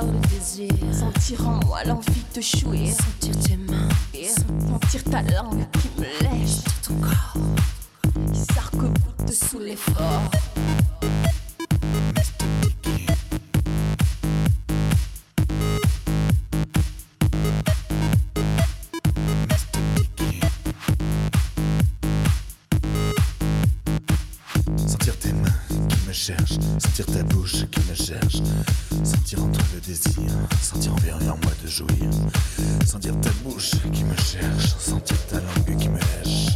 joie ou le désir. Sentir en moi l'envie de jouir. Sentir tes mains, sentir ta langue qui me lèche. Sentir ton corps qui s'arc-boute sous l'effort. Sentir ta bouche qui me cherche, sentir en toi le désir, sentir envers moi de jouir, sentir ta bouche qui me cherche, sentir ta langue qui me lèche.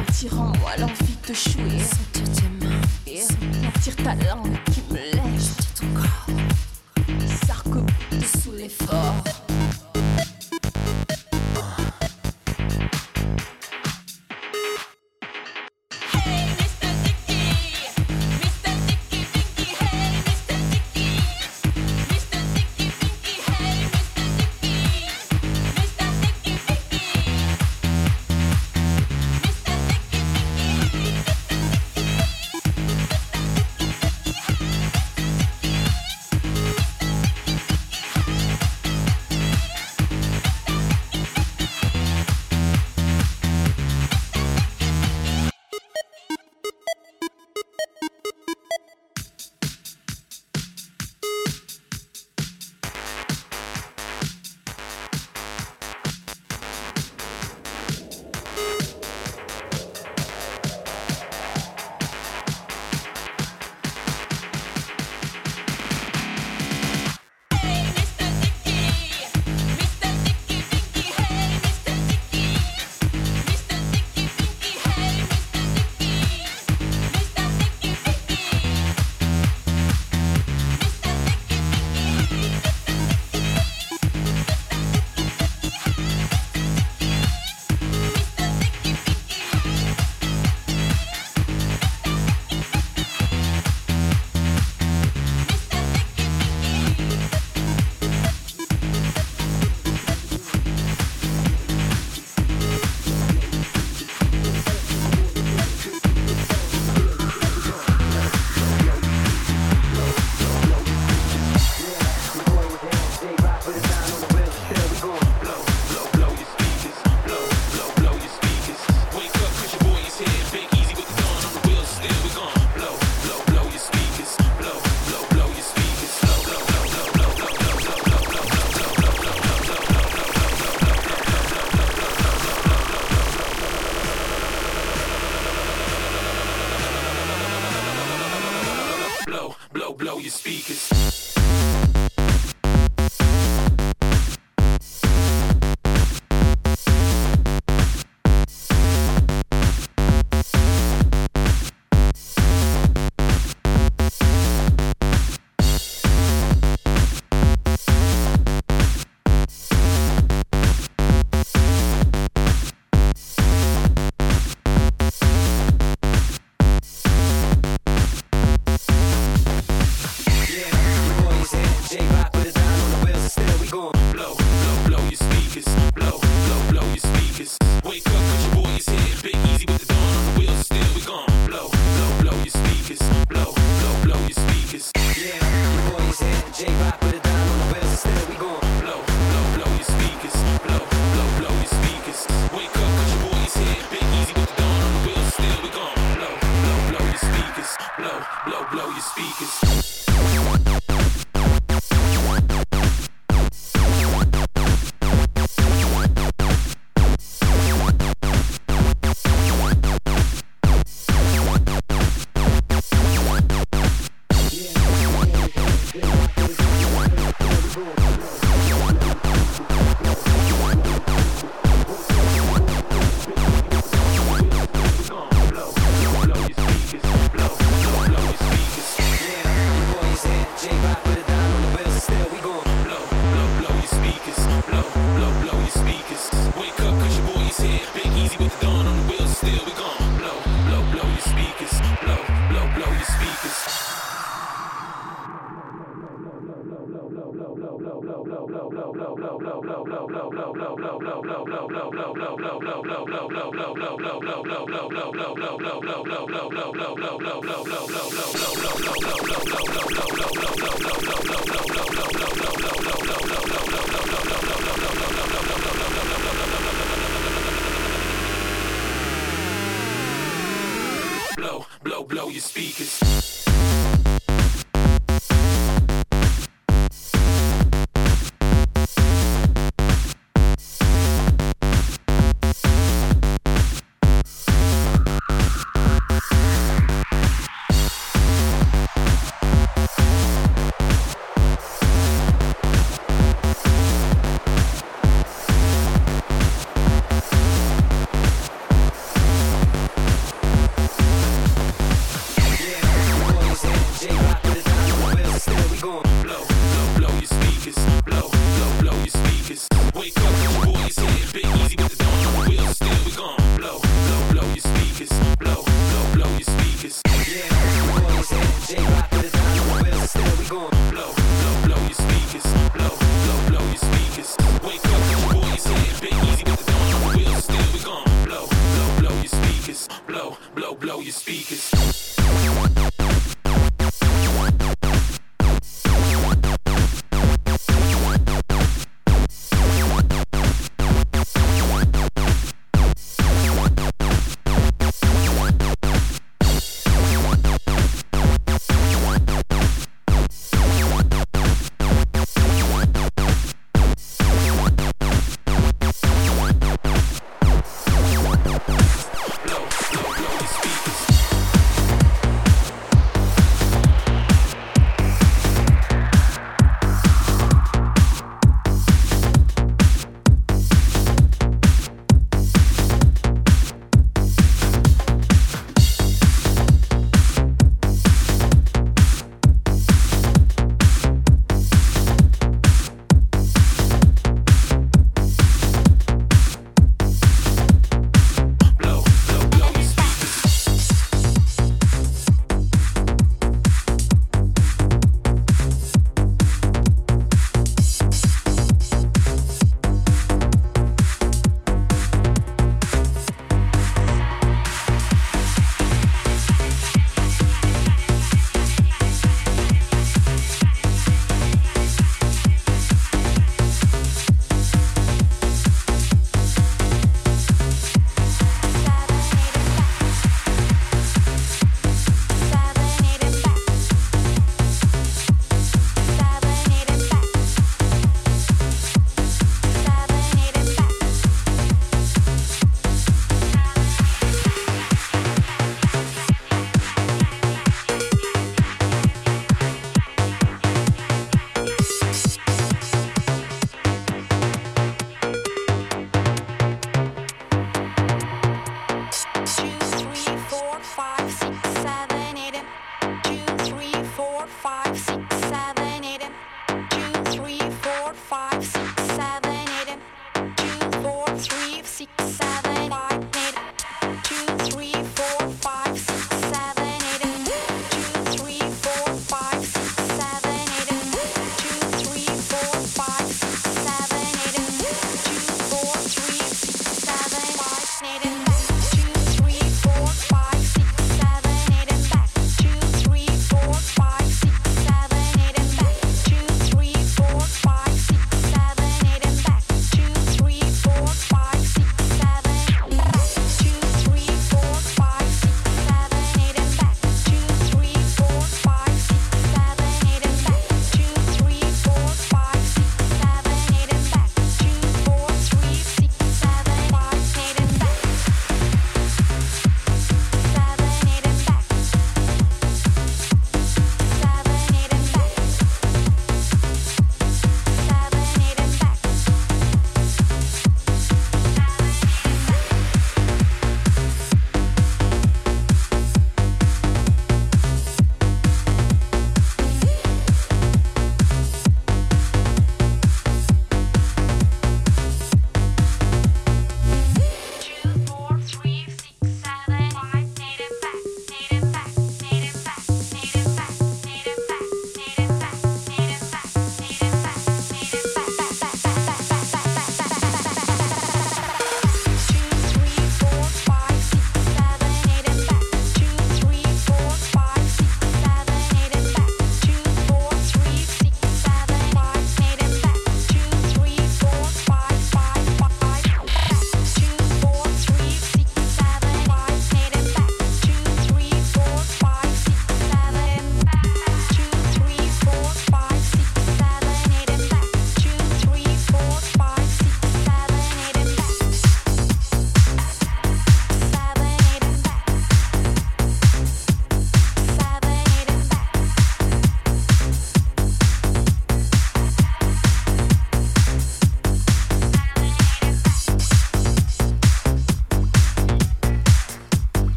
Sentir en moi l'envie de jouer. Sentir tes mains, sentir ta langue qui me lèche. Sentir ton corps qui s'arc-boute sous l'effort. Blow your speakers.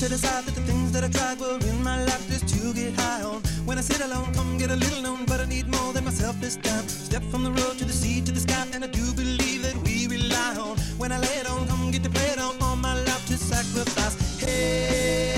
to decide that the things that I tried were in my life just to get high on. When I sit alone, come get a little known, but I need more than myself this time. Step from the road to the sea to the sky, and I do believe that we rely on. When I lay it on, come get to play it on, all my life to sacrifice. Hey.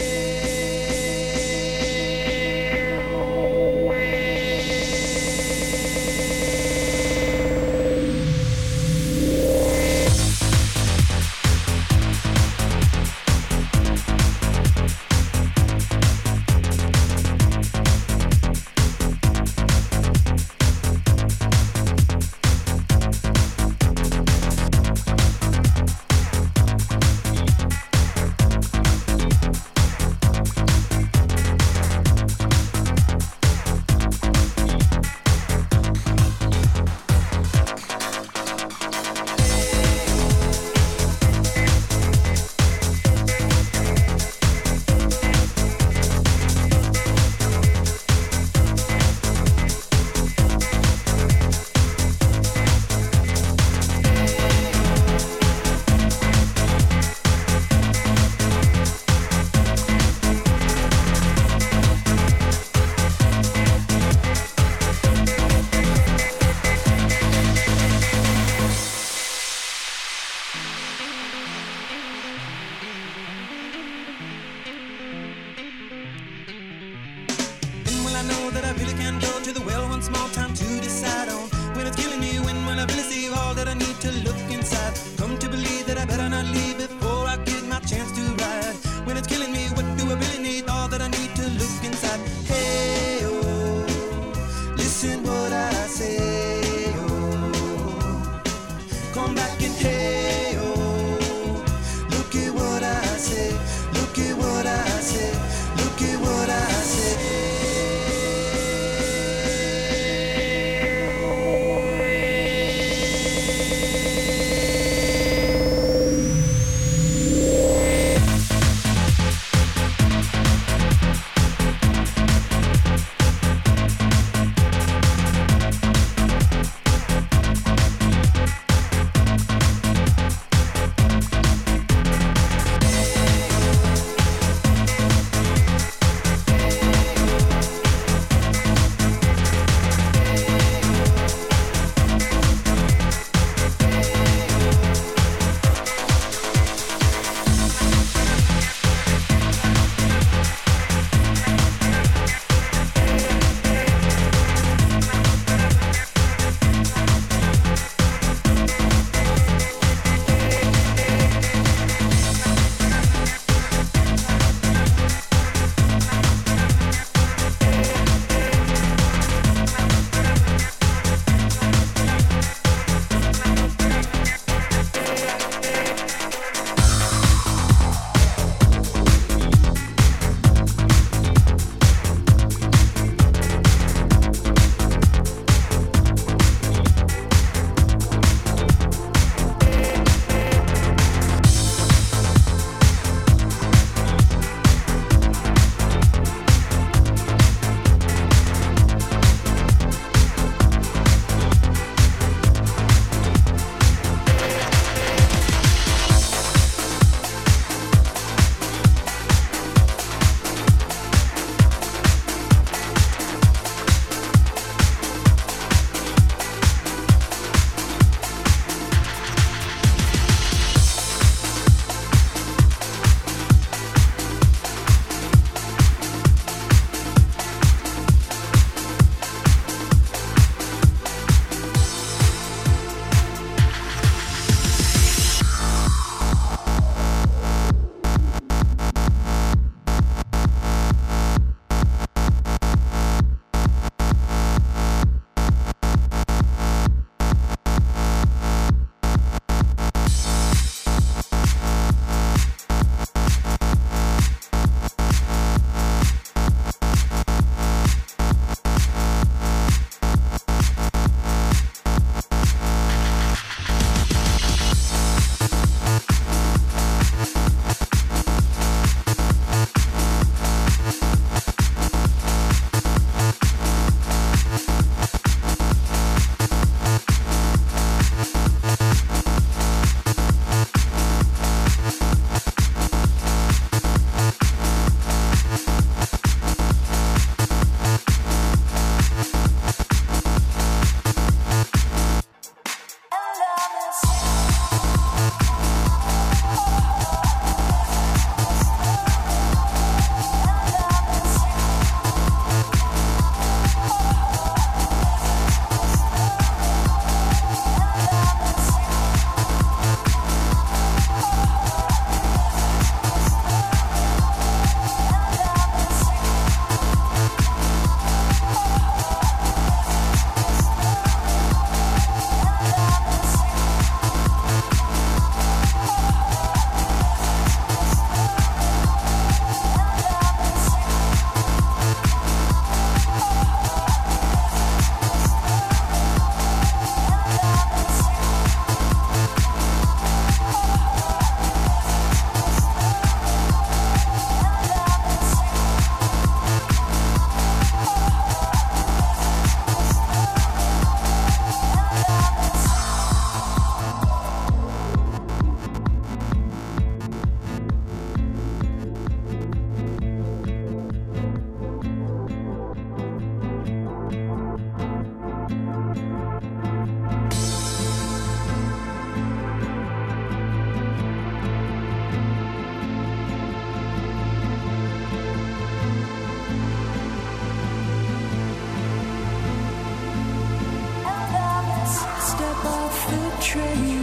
train.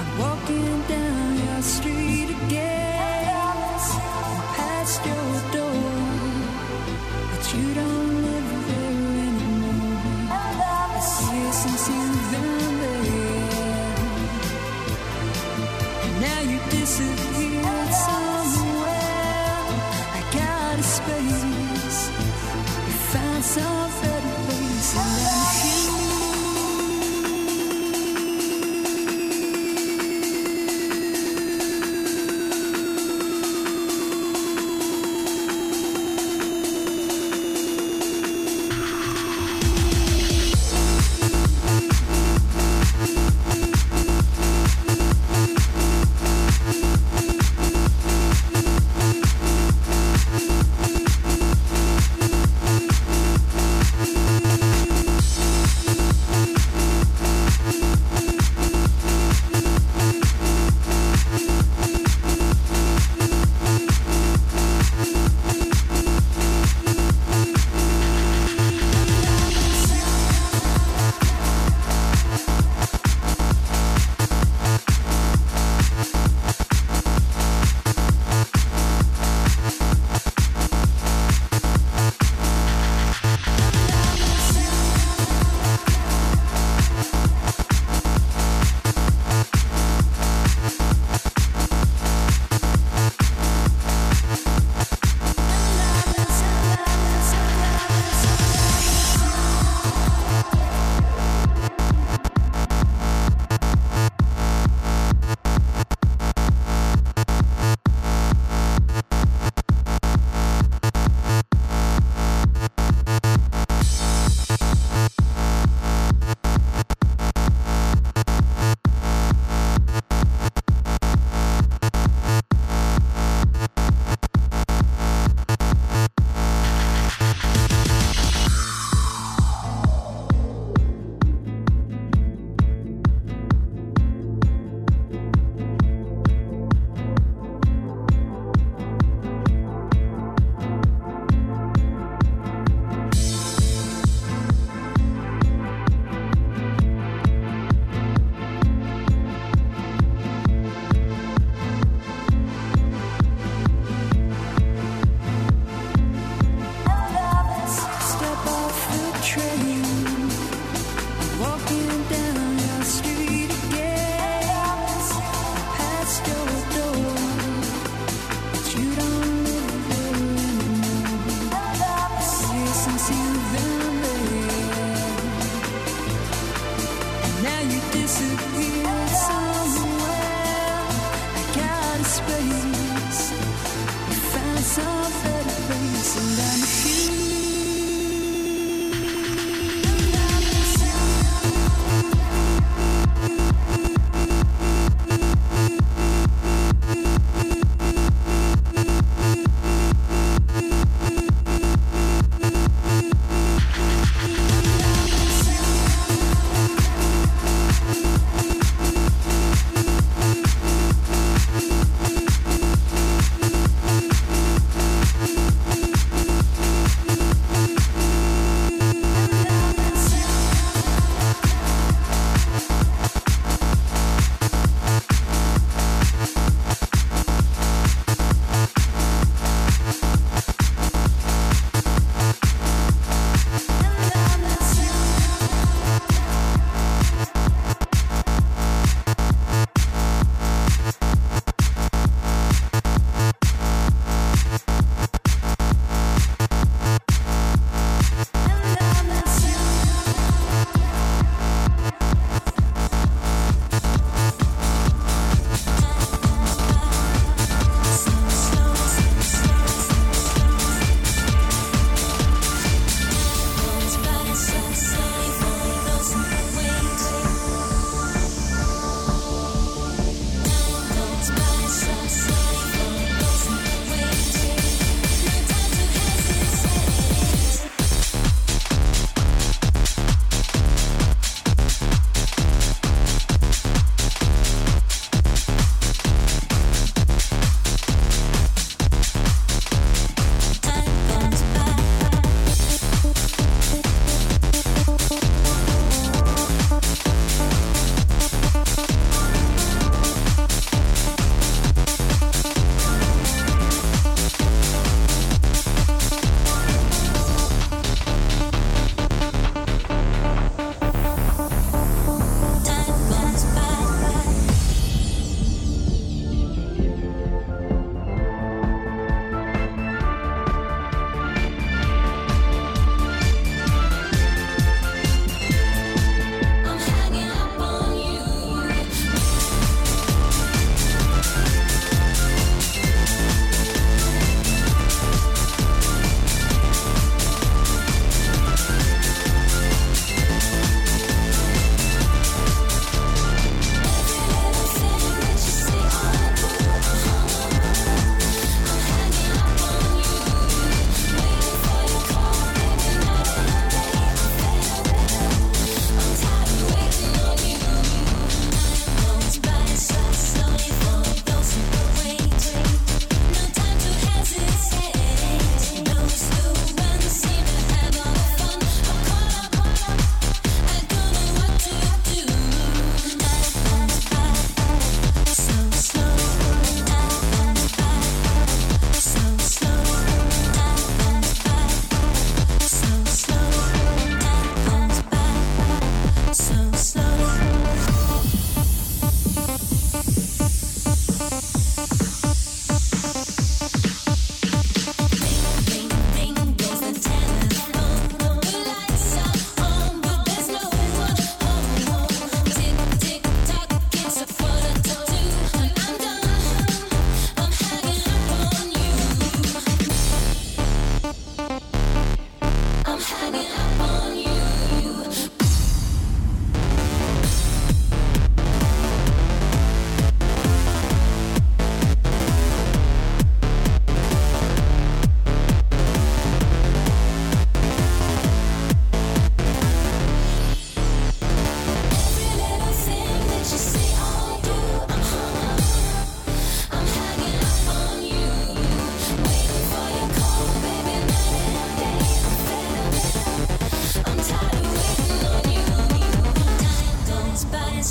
I'm walking down your street again, I'm past your door, but you don't live there anymore. I see you since you've been there, and now you disappeared somewhere. I got a space, you found some better place, and I'm here.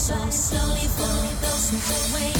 sun slowly falling, those away.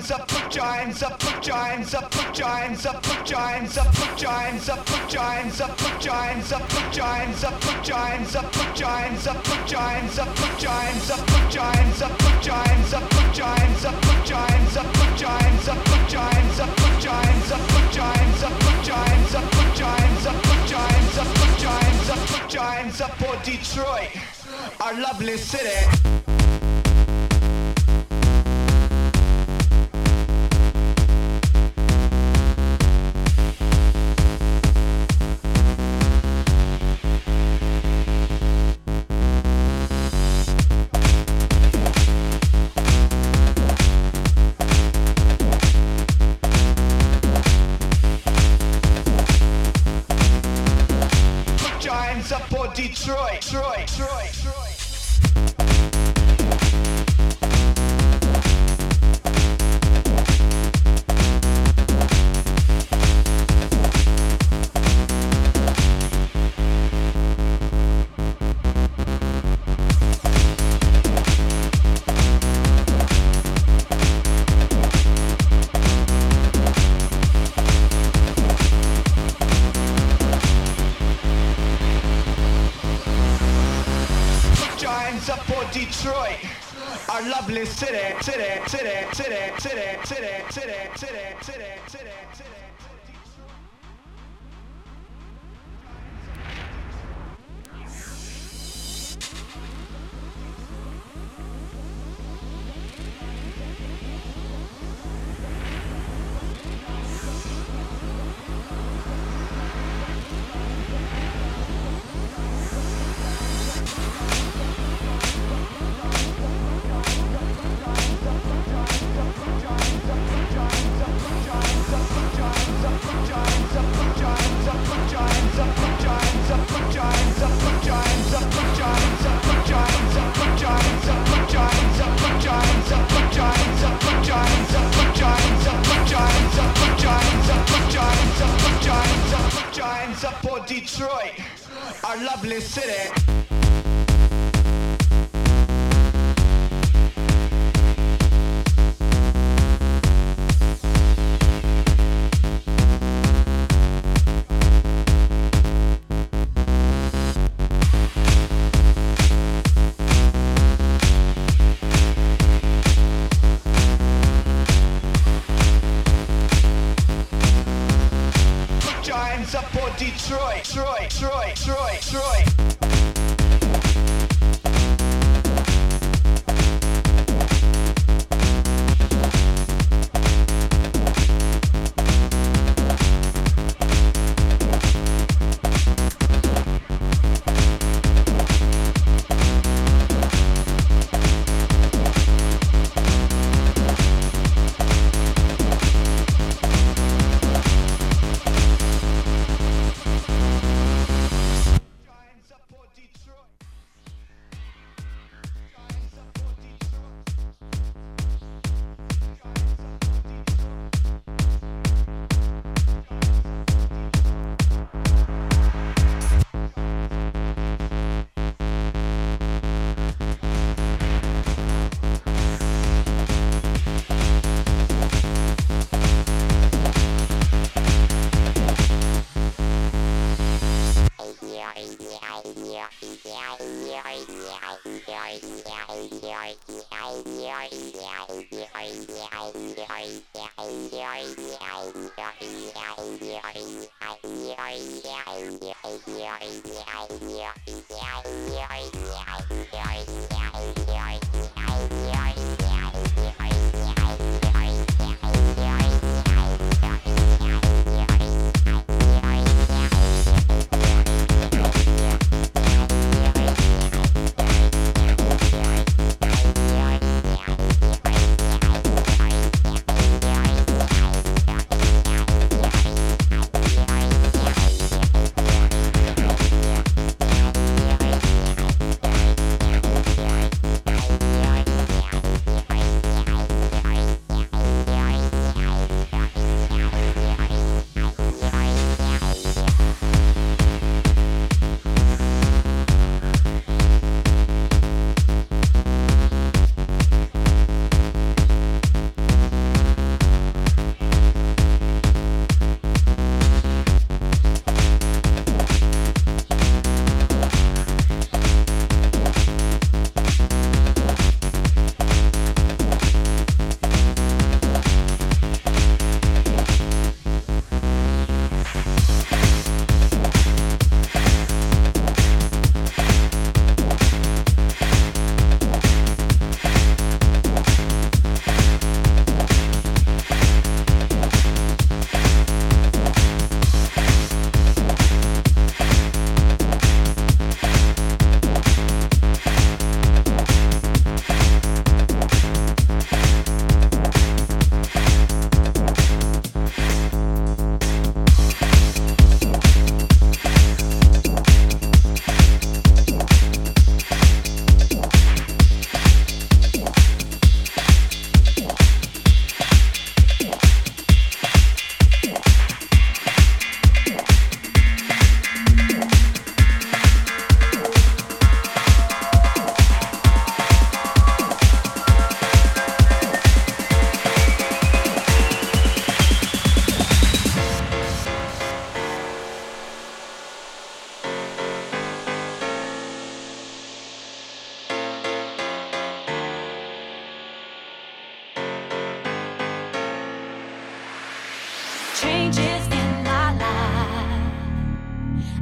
hands up, put your hands up, put your hands up, put your hands up, put your hands up, put your hands up, put your hands up, put your hands up, put your hands up, put your hands up, put your hands up, put your hands up, put your hands up, put your hands up, put your hands up, put your hands up, put your hands up, put your hands up, put your hands up, put your hands up, put your hands up, put your hands up, put your hands up, put your hands up, put your hands up, put your hands up for Detroit, our lovely city. Up for Detroit, Detroit, Detroit, Detroit. Up for Detroit, our lovely city, city, city, city, city, city, city, city, city, city, city. Up for Detroit, our lovely city. Up for Detroit, Detroit, Detroit, Detroit, Detroit.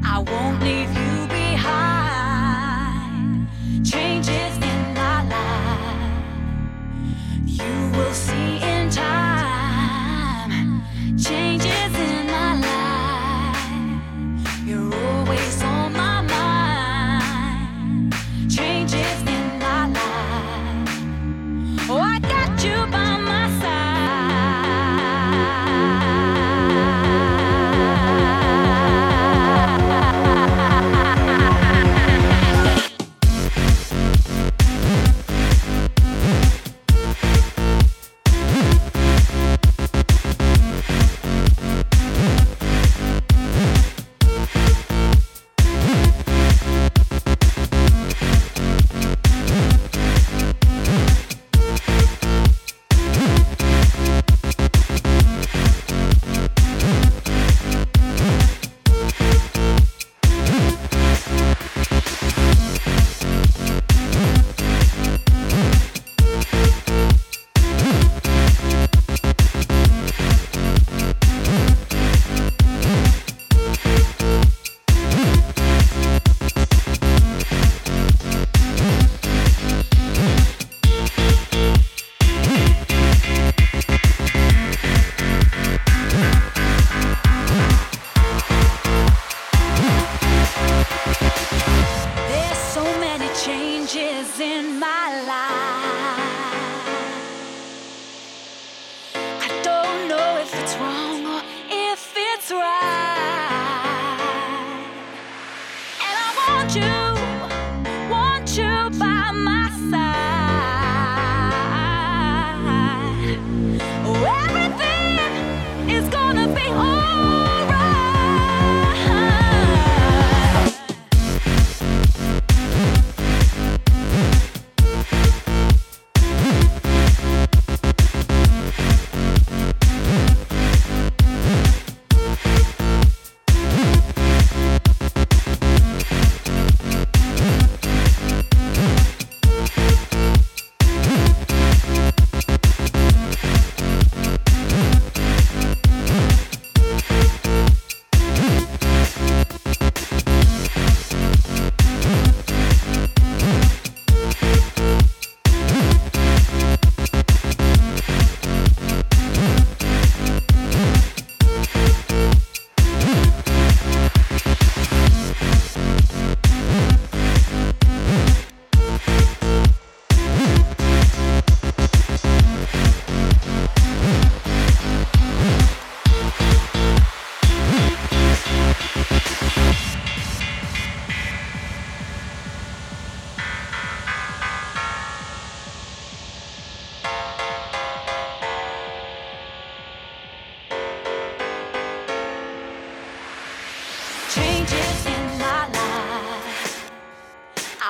I won't leave you behind. Changes in my life, you will see in time. Changes in my life, you're always on my mind. Changes in my life, oh, I got you by my side. Changes in my life, I don't know if it's wrong or if it's right. And I want you by my side. Oh, everything is gonna be alright.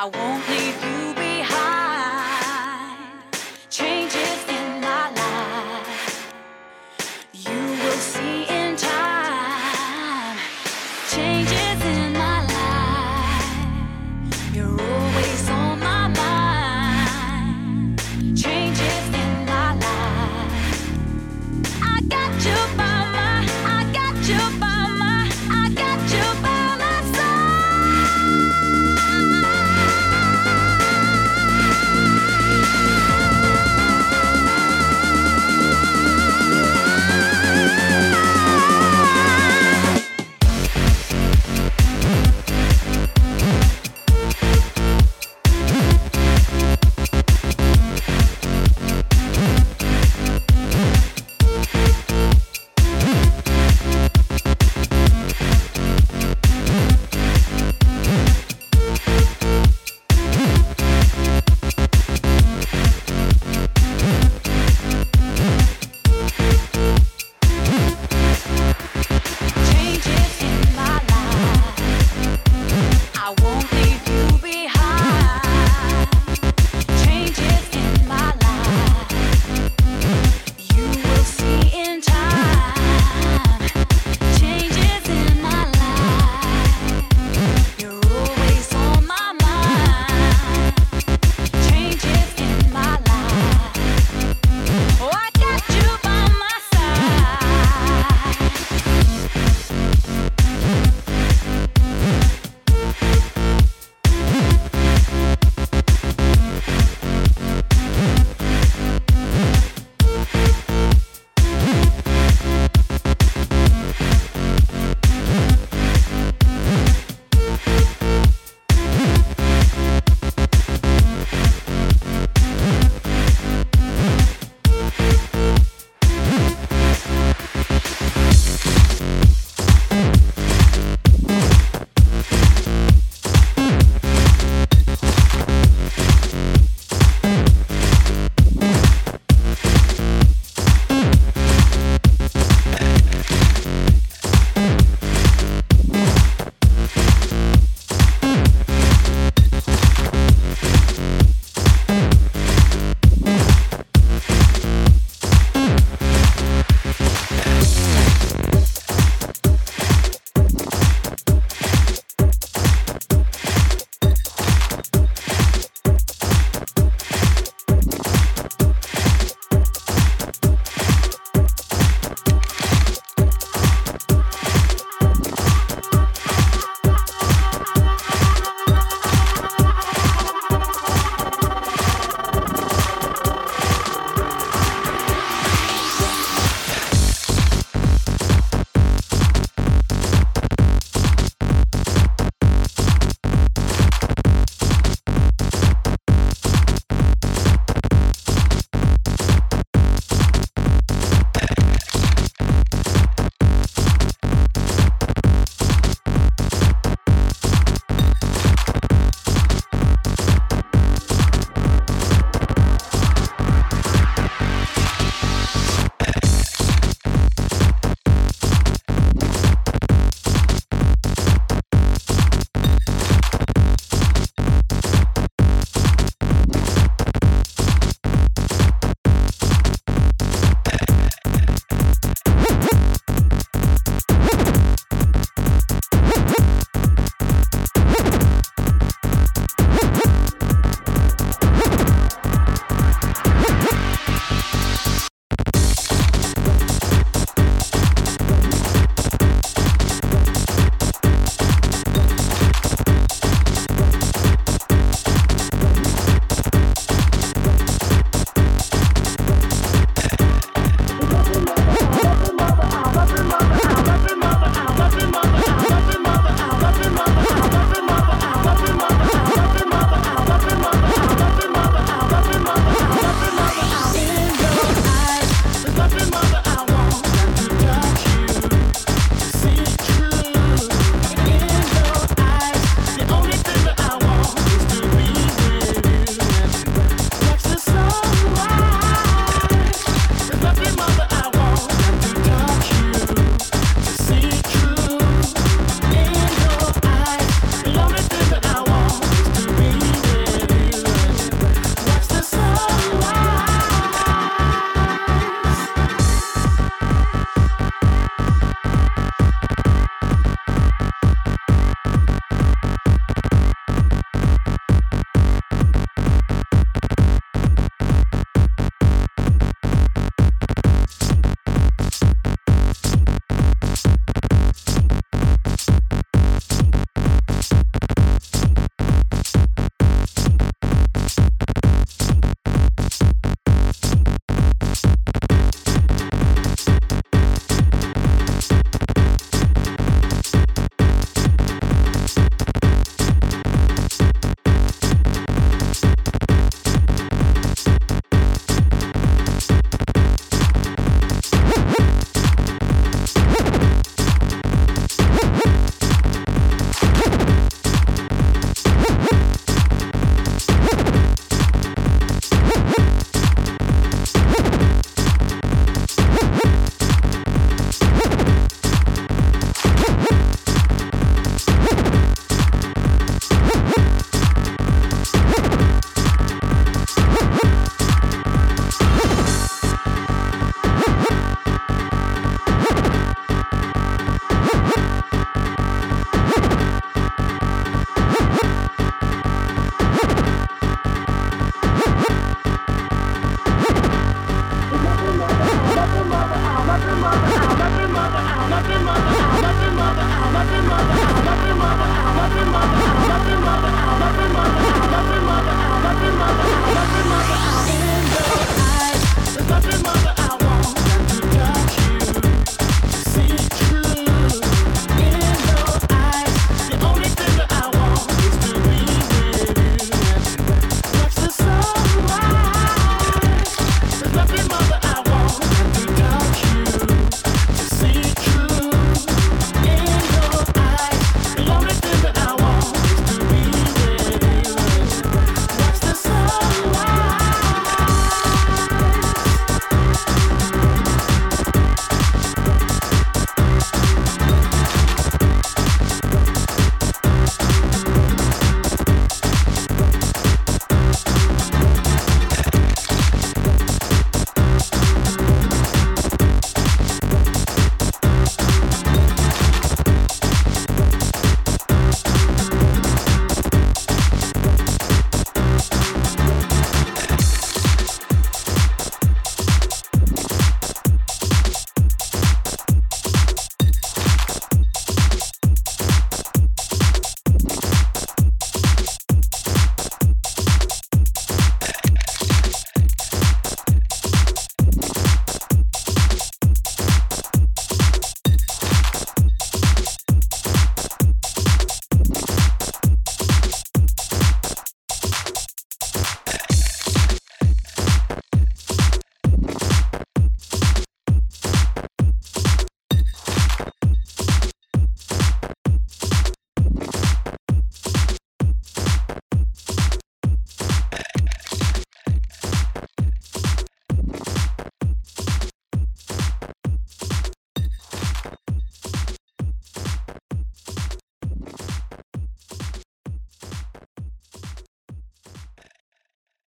I won't leave.